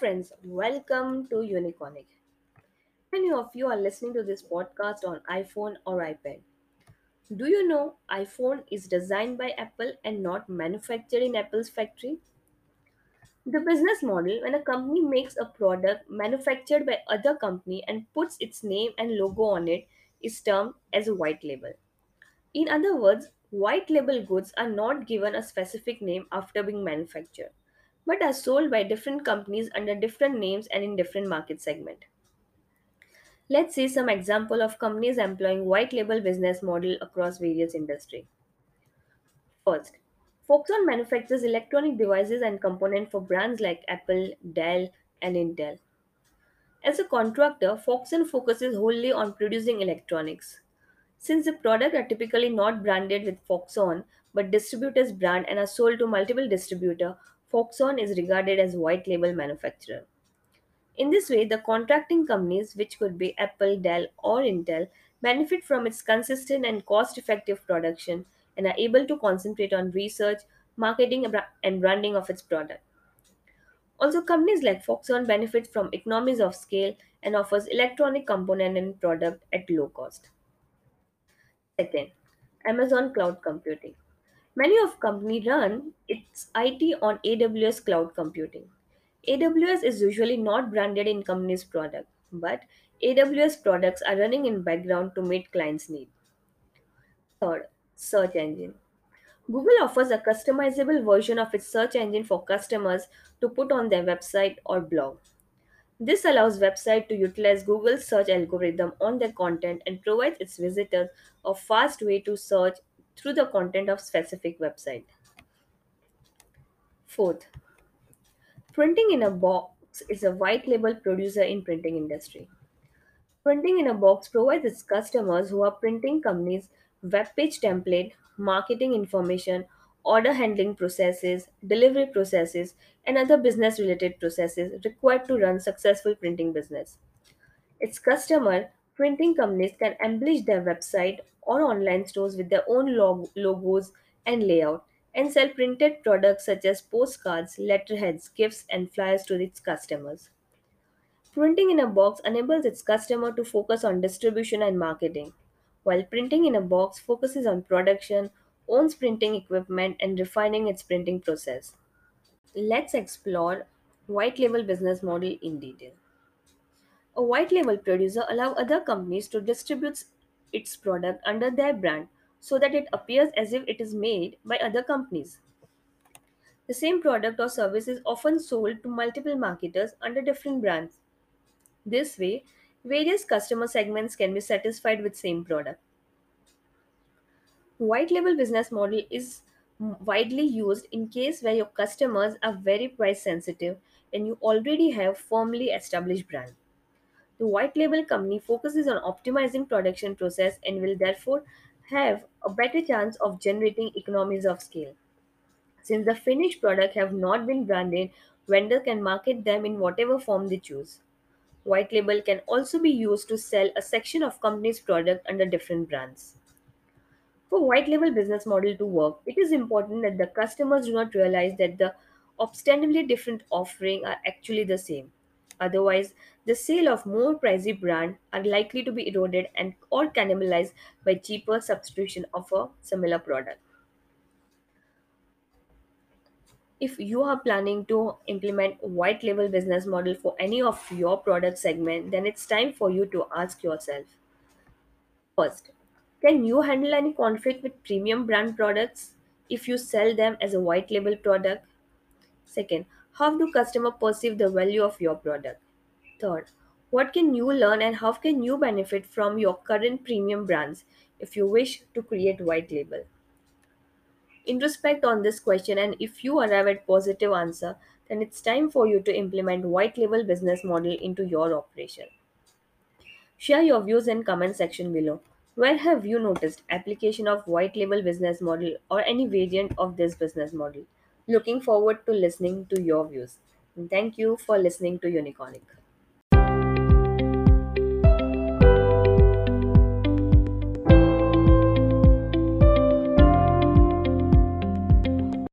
friends, welcome to Uniconic. Many of you are listening to this podcast on iPhone or iPad. Do you know iPhone is designed by Apple and not manufactured in Apple's factory? The business model when a company makes a product manufactured by other company and puts its name and logo on it is termed as a white label. In other words, white label goods are not given a specific name after being manufactured, but are sold by different companies under different names and in different market segments. Let's see some examples of companies employing white label business model across various industries. First, Foxconn manufactures electronic devices and components for brands like Apple, Dell, and Intel. As a contractor, Foxconn focuses wholly on producing electronics. Since the products are typically not branded with Foxconn but distributors brand and are sold to multiple distributors, Foxconn is regarded as white label manufacturer. In this way, the contracting companies, which could be Apple, Dell, or Intel, benefit from its consistent and cost-effective production and are able to concentrate on research, marketing, and branding of its product. Also, companies like Foxconn benefit from economies of scale and offers electronic component and product at low cost. Second, Amazon Cloud Computing. Many of companies run its IT on AWS Cloud Computing. AWS is usually not branded in companies' product, but AWS products are running in background to meet clients' needs. Third, search engine. Google offers a customizable version of its search engine for customers to put on their website or blog. This allows websites to utilize Google's search algorithm on their content and provides its visitors a fast way to search through the content of specific website. Fourth, Printing in a Box is a white label producer in printing industry. Printing in a Box provides its customers who are printing companies web page template, marketing information, order handling processes, delivery processes, and other business related processes required to run successful printing business. Its customer printing companies can embellish their website or online stores with their own logos and layout and sell printed products such as postcards, letterheads, gifts, and flyers to its customers. Printing in a Box enables its customer to focus on distribution and marketing, while Printing in a Box focuses on production, owns printing equipment, and refining its printing process. Let's explore white label business model in detail. A white label producer allows other companies to distribute its product under their brand so that it appears as if it is made by other companies. The same product or service is often sold to multiple marketers under different brands. This way, various customer segments can be satisfied with same product. White label business model is widely used in case where your customers are very price sensitive and you already have firmly established brand. The white label company focuses on optimizing production process and will therefore have a better chance of generating economies of scale. Since the finished product have not been branded, vendor can market them in whatever form they choose. White label can also be used to sell a section of company's product under different brands. For white label business model to work, it is important that the customers do not realize that the ostensibly different offerings are actually the same. Otherwise, the sale of more pricey brands are likely to be eroded and or cannibalized by cheaper substitution of a similar product. If you are planning to implement white label business model for any of your product segment, then it's time for you to ask yourself. First, can you handle any conflict with premium brand products if you sell them as a white label product? Second, how do customers perceive the value of your product? Third, what can you learn and how can you benefit from your current premium brands if you wish to create white label? Introspect on this question, and if you arrive at positive answer, then it's time for you to implement white label business model into your operation. Share your views in comment section below. Where have you noticed application of white label business model or any variant of this business model? Looking forward to listening to your views. And thank you for listening to Uniconic.